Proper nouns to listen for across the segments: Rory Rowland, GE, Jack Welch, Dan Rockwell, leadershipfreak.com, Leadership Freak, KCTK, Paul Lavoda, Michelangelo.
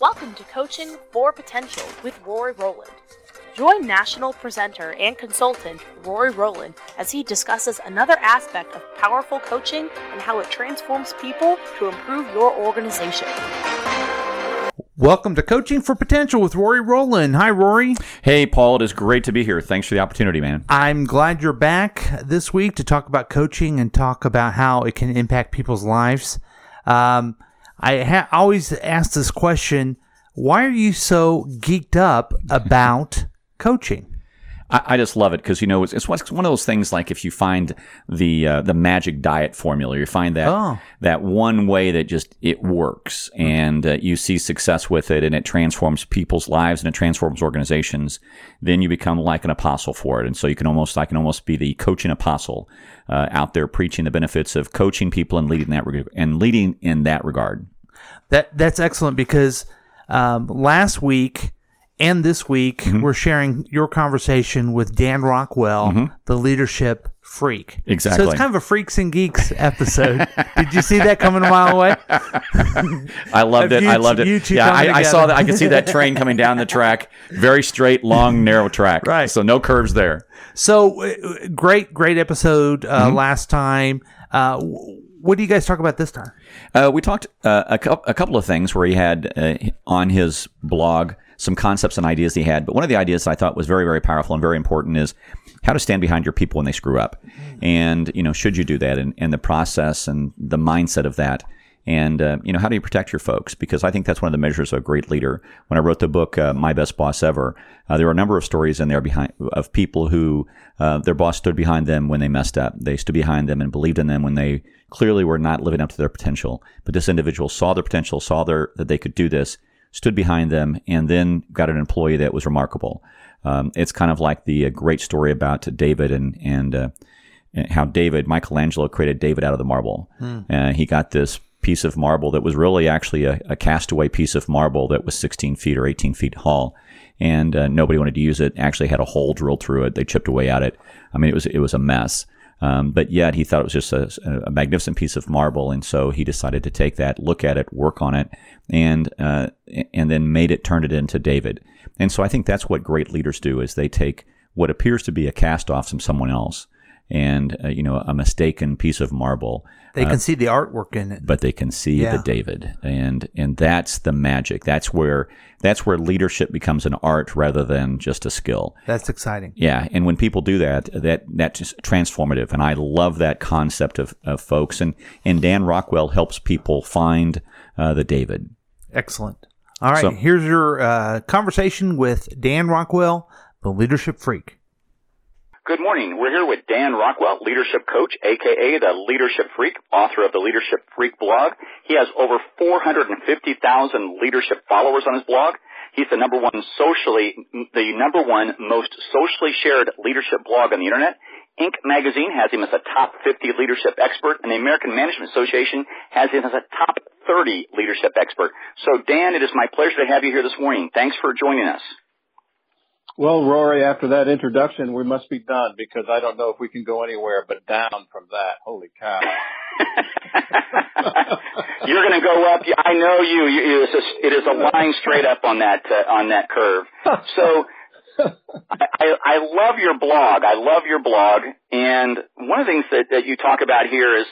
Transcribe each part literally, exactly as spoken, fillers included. Welcome to Coaching for Potential with Rory Rowland. Join national presenter and consultant Rory Rowland as he discusses another aspect of powerful coaching and how it transforms people to improve your organization. Welcome to Coaching for Potential with Rory Rowland. Hi, Rory. Hey, Paul. It is great to be here. Thanks for the opportunity, man. I'm glad you're back this week to talk about coaching and talk about how it can impact people's lives. Um, I ha- always ask this question, why are you so geeked up about coaching? I just love it because, you know, it's, it's one of those things like if you find the uh, the magic diet formula, you find that oh. that one way that just it works and uh, you see success with it and it transforms people's lives and it transforms organizations, then you become like an apostle for it. And so you can almost, I can almost be the coaching apostle uh, out there preaching the benefits of coaching people and leading, that reg- and leading in that regard. That That's excellent because um, last week... And this week, mm-hmm. we're sharing your conversation with Dan Rockwell, mm-hmm. the Leadership Freak. Exactly. So it's kind of a Freaks and Geeks episode. Did you see that coming a mile away? I loved it. You, I loved it. You two yeah, I, I saw that. I could see that train coming down the track. Very straight, long, narrow track. Right. So no curves there. So uh, great, great episode uh, mm-hmm. last time. Uh, what do you guys talk about this time? Uh, we talked uh, a, co- a couple of things where he had uh, on his blog some concepts and ideas he had. But one of the ideas I thought was very, very powerful and very important is how to stand behind your people when they screw up. And, you know, should you do that and, and the process and the mindset of that. And, uh, you know, how do you protect your folks? Because I think that's one of the measures of a great leader. When I wrote the book, uh, My Best Boss Ever, uh, there were a number of stories in there behind of people who uh, their boss stood behind them when they messed up. They stood behind them and believed in them when they clearly were not living up to their potential. But this individual saw their potential, saw their that they could do this, stood behind them, and then got an employee that was remarkable. Um, it's kind of like the uh, great story about David and and, uh, and how David, Michelangelo created David out of the marble. Mm. Uh, he got this piece of marble that was really actually a, a castaway piece of marble that was sixteen feet or eighteen feet tall, and uh, nobody wanted to use it. Actually had a hole drilled through it. They chipped away at it. I mean, it was it was a mess. Um, but yet he thought it was just a, a magnificent piece of marble, and so he decided to take that, look at it, work on it, and uh, and then made it, turned it into David. And so I think that's what great leaders do is they take what appears to be a cast-off from someone else and, uh, you know, a mistaken piece of marble. They can uh, see the artwork in it. But they can see yeah. the David, and and that's the magic. That's where that's where leadership becomes an art rather than just a skill. That's exciting. Yeah, and when people do that, that that's transformative, and I love that concept of, of folks. And, and Dan Rockwell helps people find uh, the David. Excellent. All right, so, here's your uh, conversation with Dan Rockwell, the Leadership Freak. Good morning. We're here with Dan Rockwell, leadership coach, a k a the Leadership Freak, author of the Leadership Freak blog. He has over four hundred fifty thousand leadership followers on his blog. He's the number one socially, the number one most socially shared leadership blog on the internet. Inc magazine has him as a top fifty leadership expert, and the American Management Association has him as a top thirty leadership expert. So, Dan, it is my pleasure to have you here this morning. Thanks for joining us. Well, Rory, after that introduction, we must be done because I don't know if we can go anywhere but down from that. Holy cow. You're going to go up. I know you. It is a line straight up on that uh, on that curve. So I, I, I love your blog. I love your blog. And one of the things that, that you talk about here is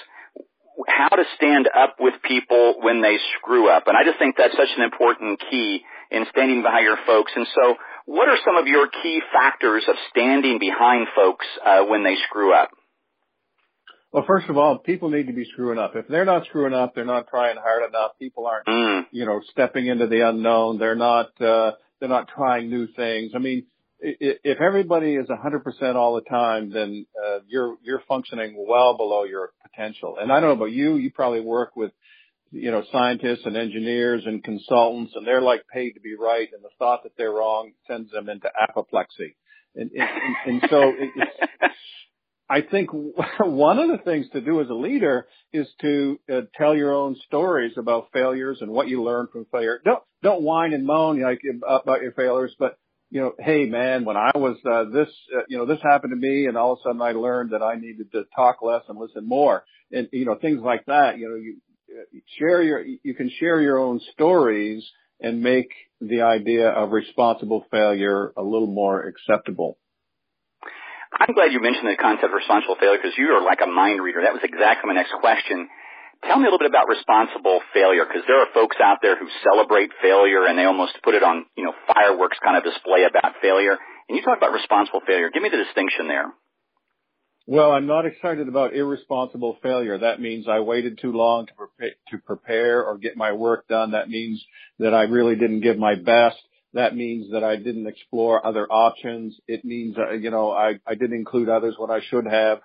how to stand up with people when they screw up. And I just think that's such an important key in standing behind your folks. And so what are some of your key factors of standing behind folks uh, when they screw up? Well, first of all, people need to be screwing up. If they're not screwing up, they're not trying hard enough. People aren't, mm. you know, stepping into the unknown. They're not, uh, they're not trying new things. I mean, if everybody is one hundred percent all the time, then uh, you're you're functioning well below your potential. And I don't know about you. You probably work with, you know, scientists and engineers and consultants, and they're like paid to be right, and the thought that they're wrong sends them into apoplexy. And, and, and so it's, I think one of the things to do as a leader is to uh, tell your own stories about failures and what you learn from failure. Don't, don't whine and moan like about your failures, but, you know, hey, man, when I was uh, this, uh, you know, this happened to me, and all of a sudden I learned that I needed to talk less and listen more. And, you know, things like that, you know, you, Share your, you can share your own stories and make the idea of responsible failure a little more acceptable. I'm glad you mentioned the concept of responsible failure because you are like a mind reader. That was exactly my next question. Tell me a little bit about responsible failure, because there are folks out there who celebrate failure and they almost put it on, you know, fireworks kind of display about failure. And you talk about responsible failure. Give me the distinction there. Well, I'm not excited about irresponsible failure. That means I waited too long to, pre- to prepare or get my work done. That means that I really didn't give my best. That means that I didn't explore other options. It means, uh, you know, I, I didn't include others when I should have.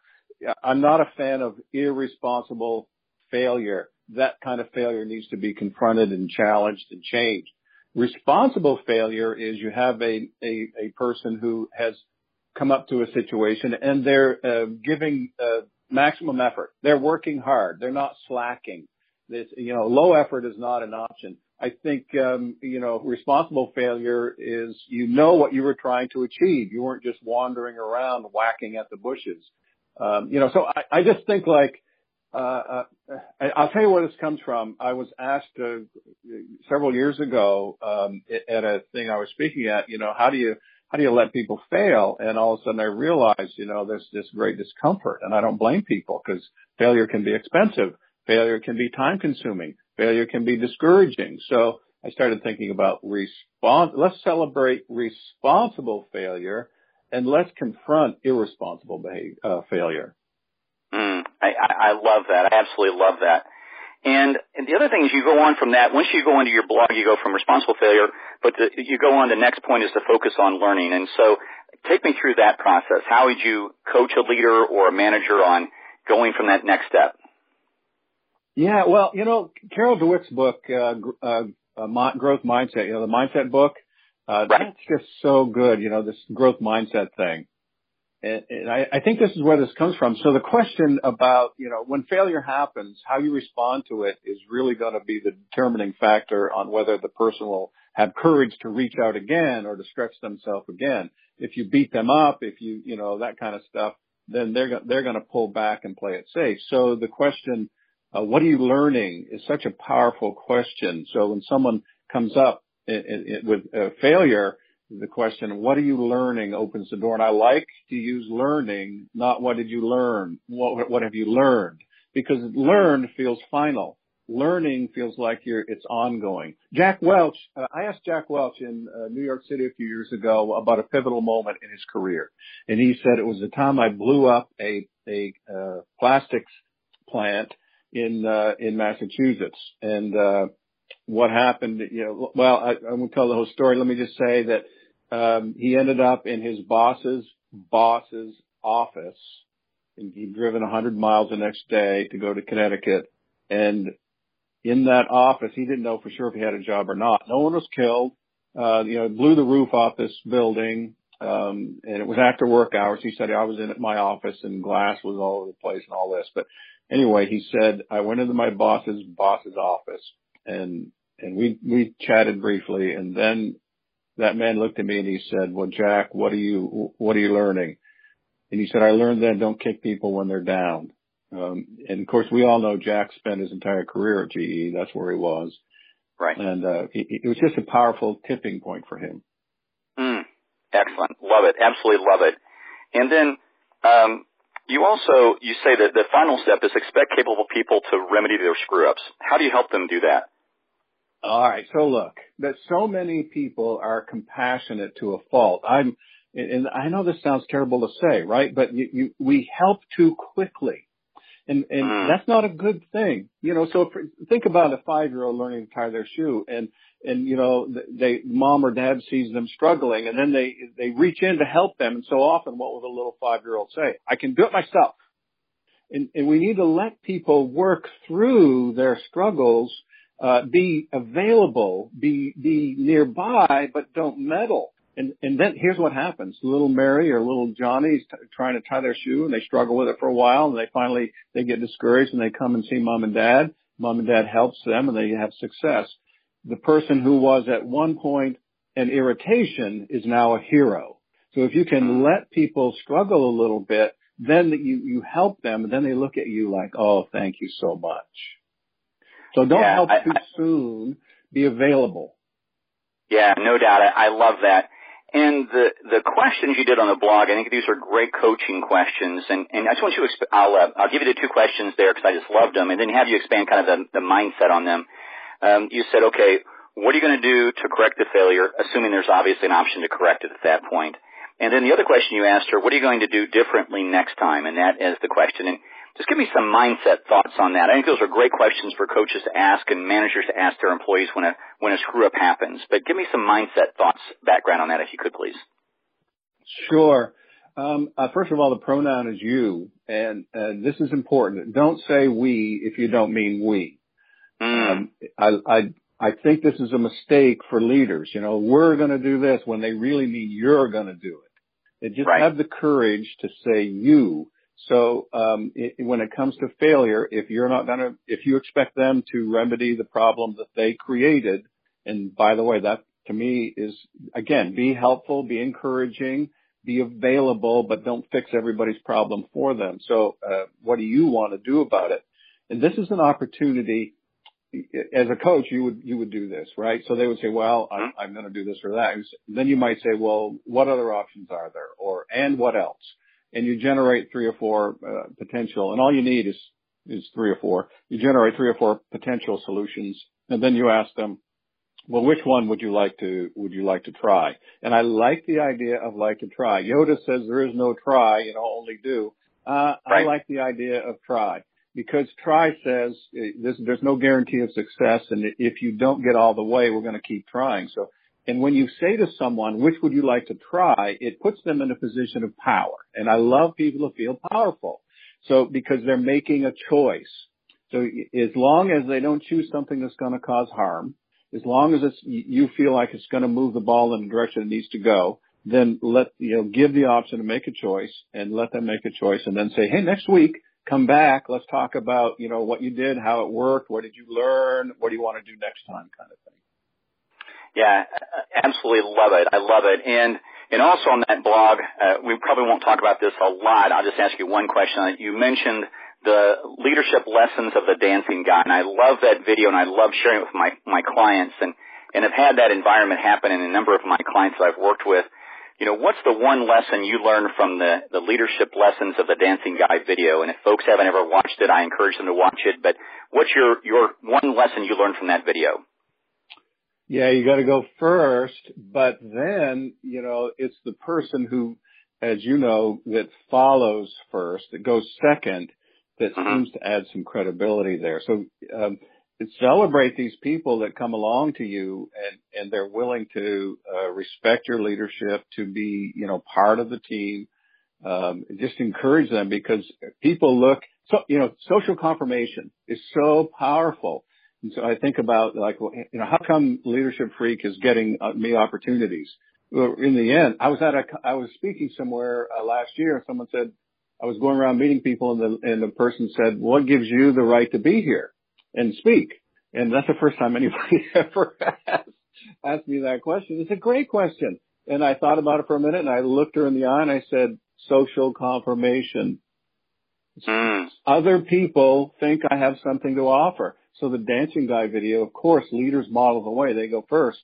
I'm not a fan of irresponsible failure. That kind of failure needs to be confronted and challenged and changed. Responsible failure is you have a, a, a person who has come up to a situation and they're uh, giving uh, maximum effort. They're working hard. They're not slacking. This, you know, low effort is not an option. I think, um, you know, responsible failure is you know what you were trying to achieve. You weren't just wandering around whacking at the bushes. Um, you know, so I, I just think like, Uh, uh, I'll tell you where this comes from. I was asked uh, several years ago um, at a thing I was speaking at, you know, how do you how do you let people fail? And all of a sudden I realized, you know, there's this great discomfort, and I don't blame people because failure can be expensive, failure can be time consuming, failure can be discouraging. So I started thinking about response. Let's celebrate responsible failure, and let's confront irresponsible behavior, uh, failure. Mm, I, I love that. I absolutely love that. And, and the other thing is you go on from that. Once you go into your blog, you go from responsible failure, but the, you go on. The next point is to focus on learning. And so take me through that process. How would you coach a leader or a manager on going from that next step? Yeah, well, you know, Carol DeWitt's book, uh, uh, Growth Mindset, you know, the mindset book, uh, right. That's just so good, you know, this growth mindset thing. And I think this is where this comes from. So the question about, you know, when failure happens, how you respond to it is really going to be the determining factor on whether the person will have courage to reach out again or to stretch themselves again. If you beat them up, if you, you know, that kind of stuff, then they're, they're going to pull back and play it safe. So the question, uh, what are you learning is such a powerful question. So when someone comes up it, it, it, with uh, failure, the question, what are you learning, opens the door. And I like to use learning, not what did you learn, what, what have you learned, because learned feels final. Learning feels like you're, it's ongoing. Jack Welch, uh, I asked Jack Welch in uh, New York City a few years ago about a pivotal moment in his career. And he said it was the time I blew up a, a uh, plastics plant in, uh, in Massachusetts. And uh, what happened, you know, well, I, I won't tell the whole story. Let me just say that Um, he ended up in his boss's boss's office, and he'd driven one hundred miles the next day to go to Connecticut. And in that office, he didn't know for sure if he had a job or not. No one was killed. Uh, you know, blew the roof off this building, um, and it was after work hours. He said, I was in my office, and glass was all over the place and all this. But anyway, he said, I went into my boss's boss's office, and and we we chatted briefly, and then that man looked at me and he said, well, Jack, what are you, what are you learning? And he said, I learned that don't kick people when they're down. Um, and of course we all know Jack spent his entire career at G E. That's where he was. Right. And, uh, it, it was just a powerful tipping point for him. Mm, excellent. Love it. Absolutely love it. And then, um, you also, you say that the final step is expect capable people to remedy their screw ups. How do you help them do that? All right. So look, that so many people are compassionate to a fault. I'm, and I know this sounds terrible to say, right? But you, you, we help too quickly, and and mm. that's not a good thing, you know. So for, think about a five-year-old learning to tie their shoe, and and you know, they mom or dad sees them struggling, and then they they reach in to help them. And so often, what will the little five-year-old say? I can do it myself. And and we need to let people work through their struggles. Uh, be available, be, be nearby, but don't meddle. And, and then here's what happens. Little Mary or little Johnny's t- trying to tie their shoe, and they struggle with it for a while, and they finally, they get discouraged, and they come and see mom and dad. Mom and dad helps them, and they have success. The person who was at one point an irritation is now a hero. So if you can let people struggle a little bit, then you, you help them, and then they look at you like, oh, thank you so much. So don't yeah, help too I, I, soon. Be available. Yeah, no doubt. I love that. And the, the questions you did on the blog, I think these are great coaching questions. And, and I just want you to, exp- I'll, uh, I'll give you the two questions there because I just loved them, and then have you expand kind of the, the mindset on them. Um, you said, okay, what are you going to do to correct the failure, assuming there's obviously an option to correct it at that point? And then the other question you asked her, what are you going to do differently next time? And that is the question. And just give me some mindset thoughts on that. I think those are great questions for coaches to ask and managers to ask their employees when a when a screw-up happens. But give me some mindset thoughts, background on that, if you could, please. Sure. Um, uh, first of all, the pronoun is you, and uh, this is important. Don't say we if you don't mean we. Mm. Um, I, I I think this is a mistake for leaders. You know, we're going to do this when they really mean you're going to do it. They just right. have the courage to say you. So um, it, when it comes to failure, if you're not going to, if you expect them to remedy the problem that they created, and by the way, that to me is, again, be helpful, be encouraging, be available, but don't fix everybody's problem for them. So uh, what do you want to do about it? And this is an opportunity. As a coach, you would you would do this, right? So they would say, well, I'm, I'm going to do this or that. Then you might say, well, what other options are there, or and what else? And you generate three or four uh, potential, and all you need is is three or four. You generate three or four potential solutions, and then you ask them, well, which one would you like to would you like to try? And I like the idea of like to try. Yoda says there is no try, you know, only do. Uh, right. I like the idea of try. Because try says this, there's no guarantee of success, and if you don't get all the way, we're going to keep trying. So, and when you say to someone, which would you like to try, it puts them in a position of power. And I love people to feel powerful. So, because they're making a choice. So, as long as they don't choose something that's going to cause harm, as long as it's, you feel like it's going to move the ball in the direction it needs to go, then let, you know, give the option to make a choice and let them make a choice and then say, hey, next week, come back, let's talk about, you know, what you did, how it worked, what did you learn, what do you want to do next time kind of thing. Yeah, absolutely love it. I love it. And and also on that blog, uh, we probably won't talk about this a lot. I'll just ask you one question. You mentioned the leadership lessons of the dancing guy, and I love that video, and I love sharing it with my, my clients. And, and I've had that environment happen in a number of my clients that I've worked with. You know, what's the one lesson you learned from the, the leadership lessons of the dancing guy video? And if folks haven't ever watched it, I encourage them to watch it. But what's your, your one lesson you learned from that video? Yeah, you got to go first. But then, you know, it's the person who, as you know, that follows first, that goes second, that mm-hmm. seems to add some credibility there. So um, celebrate these people that come along to you and, and they're willing to uh, respect your leadership, to be, you know, part of the team. Um, just encourage them, because people look, so, you know, social confirmation is so powerful. And so I think about, like, you know, how come Leadership Freak is getting me opportunities? Well, in the end, I was at a, I was speaking somewhere uh, last year. Someone said, I was going around meeting people, and the, and the person said, what gives you the right to be here and speak? And that's the first time anybody ever asked, asked me that question. It's a great question. And I thought about it for a minute, and I looked her in the eye, and I said, social confirmation. Mm. Other people think I have something to offer. So the dancing guy video, of course, leaders model the way. They go first.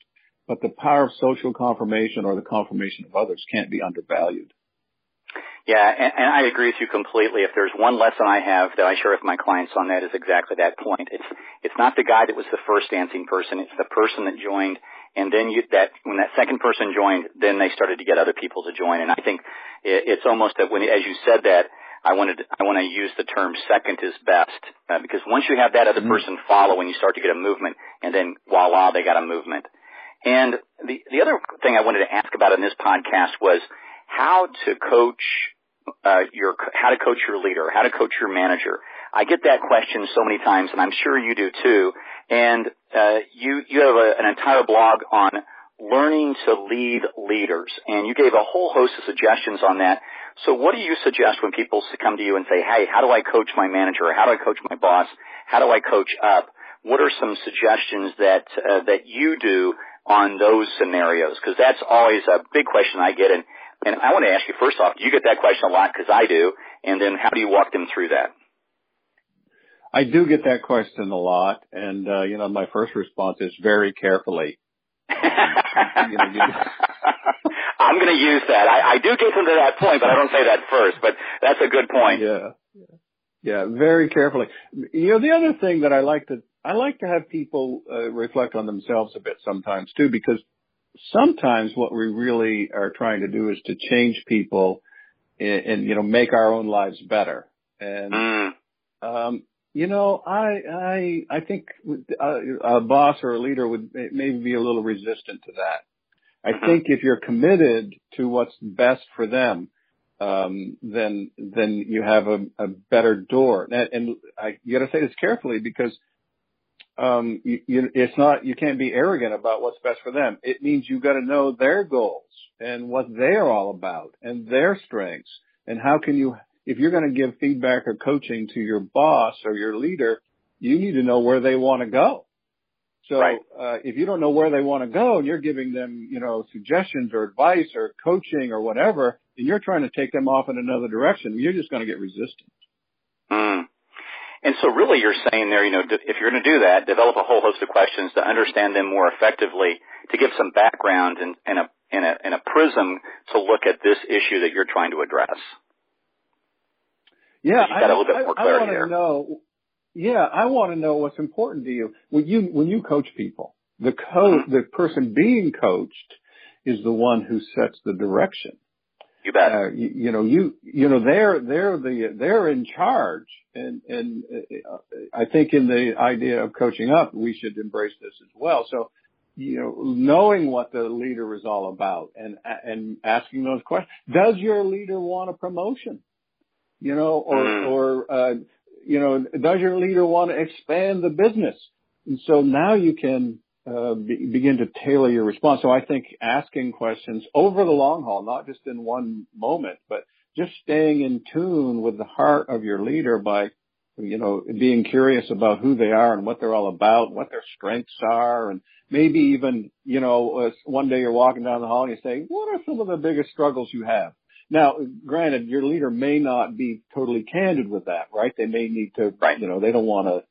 But the power of social confirmation, or the confirmation of others, can't be undervalued. Yeah, and, and I agree with you completely. If there's one lesson I have that I share with my clients on that, is exactly that point. It's it's not the guy that was the first dancing person. It's the person that joined, and then you, that when that second person joined, then they started to get other people to join. And I think it, it's almost that when, as you said that, I wanted I want to use the term second is best, uh, because once you have that other mm-hmm. person follow, and you start to get a movement, and then voila, they got a movement. And the the other thing I wanted to ask about in this podcast was how to coach. Uh, your, how to coach your leader, how to coach your manager. I get that question so many times, and I'm sure you do too. And uh, you you have a, an entire blog on learning to lead leaders, and you gave a whole host of suggestions on that. So what do you suggest when people come to you and say, hey, how do I coach my manager? How do I coach my boss? How do I coach up? What are some suggestions that uh, that you do on those scenarios? Because that's always a big question I get. And And I want to ask you, first off, do you get that question a lot? Because I do. And then how do you walk them through that? I do get that question a lot. And, uh, you know, my first response is very carefully. You know, you I'm going to use that. I, I do get them to that point, but I don't say that first. But that's a good point. Yeah, yeah, very carefully. You know, the other thing that I like to I like to have people uh, reflect on themselves a bit sometimes too, because sometimes what we really are trying to do is to change people and, and you know, make our own lives better. And mm. um, you know, I I I think a, a boss or a leader would maybe be a little resistant to that. I think if you're committed to what's best for them, um, then then you have a, a better door. And, and I, you got to say this carefully because um, you, you, it's not you can't be arrogant about what's best for them. It means you got to know their goals and what they're all about and their strengths and how can you. If you're going to give feedback or coaching to your boss or your leader, you need to know where they want to go. So right. uh, if you don't know where they want to go and you're giving them, you know, suggestions or advice or coaching or whatever, and you're trying to take them off in another direction, you're just going to get resistance. Mm. And so really you're saying there, you know, if you're going to do that, develop a whole host of questions to understand them more effectively, to give some background and, and, a, and, a, and a prism to look at this issue that you're trying to address. Yeah, so you've got I, a little bit more clarity I, I want to know. Yeah, I want to know what's important to you. When you when you coach people, the coach, the person being coached is the one who sets the direction. You bet. Uh, you, you know, you you know they're they're the they're in charge, and and uh, I think in the idea of coaching up, we should embrace this as well. So, you know, knowing what the leader is all about and and asking those questions. Does your leader want a promotion? You know, or mm. or uh you know, does your leader want to expand the business? And so now you can uh, be, begin to tailor your response. So I think asking questions over the long haul, not just in one moment, but just staying in tune with the heart of your leader by, you know, being curious about who they are and what they're all about, what their strengths are. And maybe even, you know, one day you're walking down the hall and you say, what are some of the biggest struggles you have? Now, granted, your leader may not be totally candid with that, right? They may need to, right. you know, they don't want to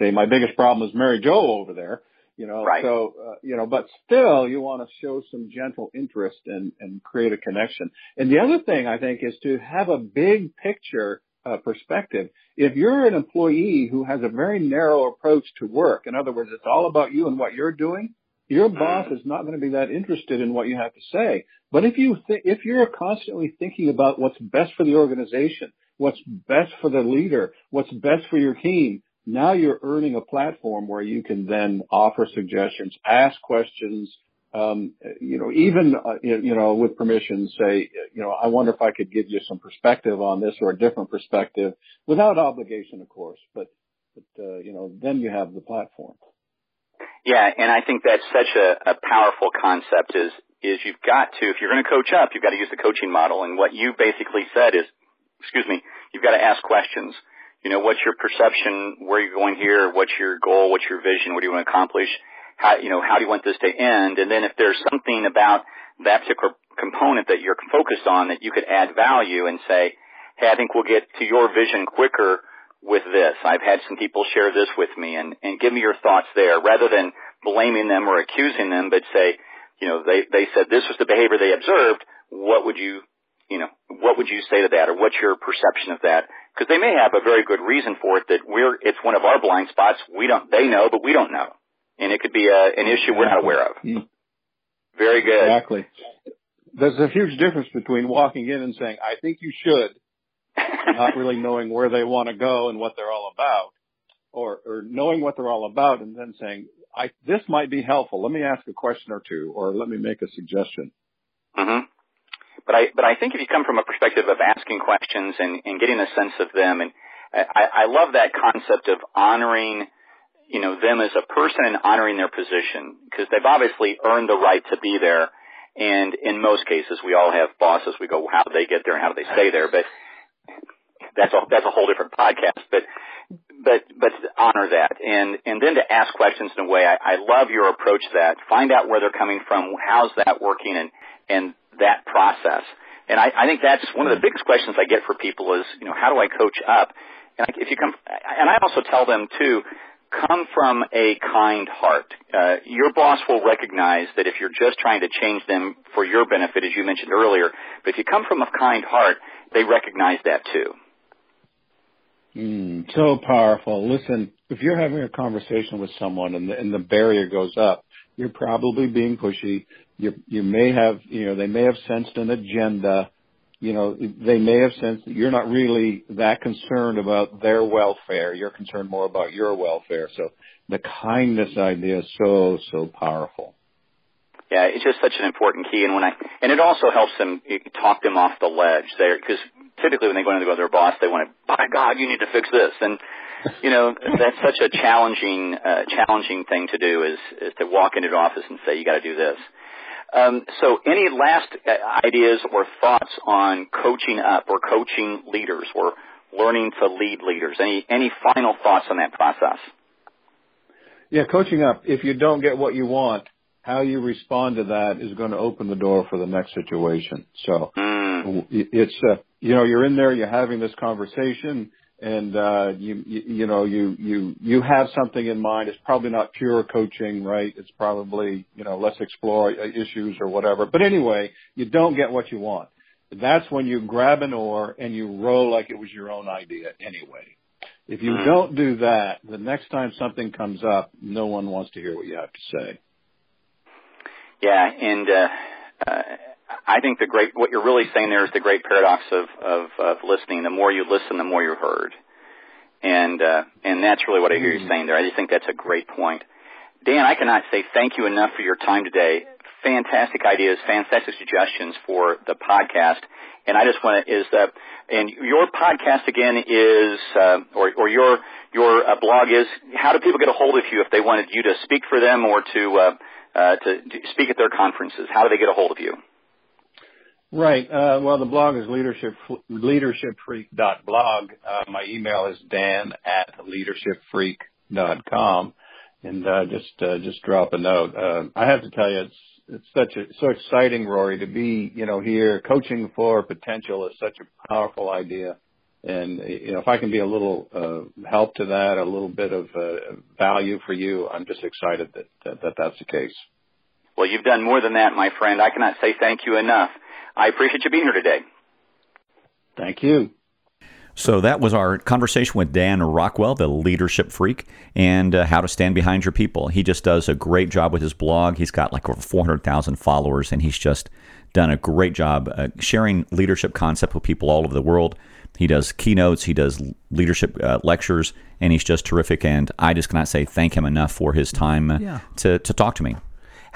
say, my biggest problem is Mary Jo over there, you know. Right. So, uh, you know, but still you want to show some gentle interest and, and create a connection. And the other thing I think is to have a big picture uh, perspective. If you're an employee who has a very narrow approach to work, in other words, it's all about you and what you're doing, your boss is not going to be that interested in what you have to say. But if you th- if you're constantly thinking about what's best for the organization, what's best for the leader, what's best for your team, now you're earning a platform where you can then offer suggestions, ask questions, um, you know, even uh, you know, with permission, say, you know, I wonder if I could give you some perspective on this or a different perspective, without obligation, of course. But, but uh, you know, then you have the platform. Yeah, and I think that's such a, a powerful concept is, is you've got to, if you're going to coach up, you've got to use the coaching model. And what you basically said is, excuse me, you've got to ask questions. You know, what's your perception? Where are you going here? What's your goal? What's your vision? What do you want to accomplish? How, you know, how do you want this to end? And then if there's something about that particular component that you're focused on that you could add value and say, hey, I think we'll get to your vision quicker with this. I've had some people share this with me and, and give me your thoughts there rather than blaming them or accusing them, but say, you know, they, they said this was the behavior they observed. What would you, you know, what would you say to that or what's your perception of that? Because they may have a very good reason for it that we're, it's one of our blind spots. We don't, they know, but we don't know. And it could be a, an issue we're not aware of. Very good. Exactly. There's a huge difference between walking in and saying, I think you should. Not really knowing where they want to go and what they're all about, or, or knowing what they're all about and then saying, I, this might be helpful. Let me ask a question or two, or let me make a suggestion. Mm-hmm. But I, but I think if you come from a perspective of asking questions and, and getting a sense of them, and I, I love that concept of honoring, you know, them as a person and honoring their position, because they've obviously earned the right to be there. And in most cases, we all have bosses. We go, how do they get there and how do they stay there? But That's a, that's a whole different podcast, but, but, but honor that. And, and then to ask questions in a way, I, I love your approach to that. Find out where they're coming from. How's that working and, and that process? And I, I think that's one of the biggest questions I get for people is, you know, how do I coach up? And I, if you come, and I also tell them too, come from a kind heart. Uh, your boss will recognize that if you're just trying to change them for your benefit, as you mentioned earlier, but if you come from a kind heart, they recognize that too. Mm, so powerful. Listen, if you're having a conversation with someone and the, and the barrier goes up, you're probably being pushy. You you may have, you know, they may have sensed an agenda. You know, they may have sensed that you're not really that concerned about their welfare. You're concerned more about your welfare. So the kindness idea is so, so powerful. Yeah, it's just such an important key. And when I and it also helps them talk them off the ledge there, because typically when they go in to go to their boss, they want to, by God, you need to fix this. And, you know, that's such a challenging uh, challenging thing to do is, is to walk into an office and say, you got to do this. Um, so any last ideas or thoughts on coaching up or coaching leaders or learning to lead leaders? Any any final thoughts on that process? Yeah, coaching up, if you don't get what you want, how you respond to that is going to open the door for the next situation. So mm. it's, uh, you know, you're in there, you're having this conversation, and, uh, you, you you know, you you you have something in mind. It's probably not pure coaching, right? It's probably, you know, let's explore issues or whatever. But anyway, you don't get what you want. That's when you grab an oar and you row like it was your own idea anyway. If you mm. don't do that, the next time something comes up, no one wants to hear what you have to say. Yeah, and uh, uh, I think the great what you're really saying there is the great paradox of, of, of listening. The more you listen, the more you're heard, and uh, and that's really what I hear you saying there. I just think that's a great point, Dan. I cannot say thank you enough for your time today. Fantastic ideas, fantastic suggestions for the podcast, and I just want to is that and your podcast again is uh, or or your your uh, blog is how do people get a hold of you if they wanted you to speak for them or to uh, Uh, to, to speak at their conferences? How do they get a hold of you? Right. Uh, well, the blog is leadership, leadership freak dot blog. Uh, my email is dan at leadership freak dot com. And uh, just uh, just drop a note. Uh, I have to tell you, it's it's such a, so exciting, Rory, to be, you know, here. Coaching for potential is such a powerful idea. And, you know, if I can be a little uh, help to that, a little bit of uh, value for you, I'm just excited that, that, that that's the case. Well, you've done more than that, my friend. I cannot say thank you enough. I appreciate you being here today. Thank you. So that was our conversation with Dan Rockwell, the Leadership Freak, and uh, how to stand behind your people. He just does a great job with his blog. He's got like over four hundred thousand followers, and he's just done a great job uh, sharing leadership concept with people all over the world. He does keynotes, he does leadership uh, lectures, and he's just terrific. And I just cannot say thank him enough for his time uh, yeah. to, to talk to me.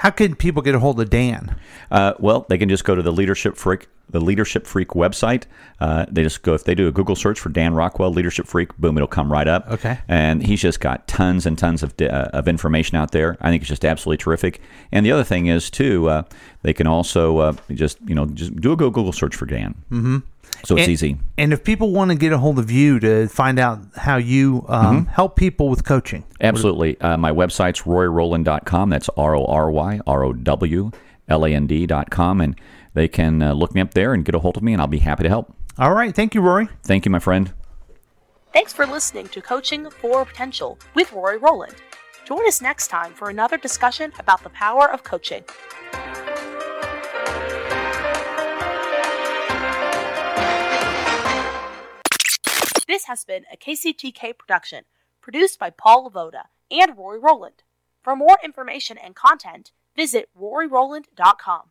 How can people get a hold of Dan? Uh, well, they can just go to the Leadership Freak, the Leadership Freak website. Uh, they just go, if they do a Google search for Dan Rockwell, Leadership Freak, boom, it'll come right up. Okay. And he's just got tons and tons of uh, of information out there. I think it's just absolutely terrific. And the other thing is, too, uh, they can also uh, just, you know, just do a Google search for Dan. Mm-hmm. So it's and, easy. And if people want to get a hold of you to find out how you um, mm-hmm. help people with coaching. Absolutely. Uh, my website's Rory Rowland dot com. That's R O R Y R O W L A N D dot com. And they can uh, look me up there and get a hold of me, and I'll be happy to help. All right. Thank you, Rory. Thank you, my friend. Thanks for listening to Coaching for Potential with Rory Rowland. Join us next time for another discussion about the power of coaching. This has been a K C T K production, produced by Paul Lavoda and Rory Rowland. For more information and content, visit Rory Rowland dot com.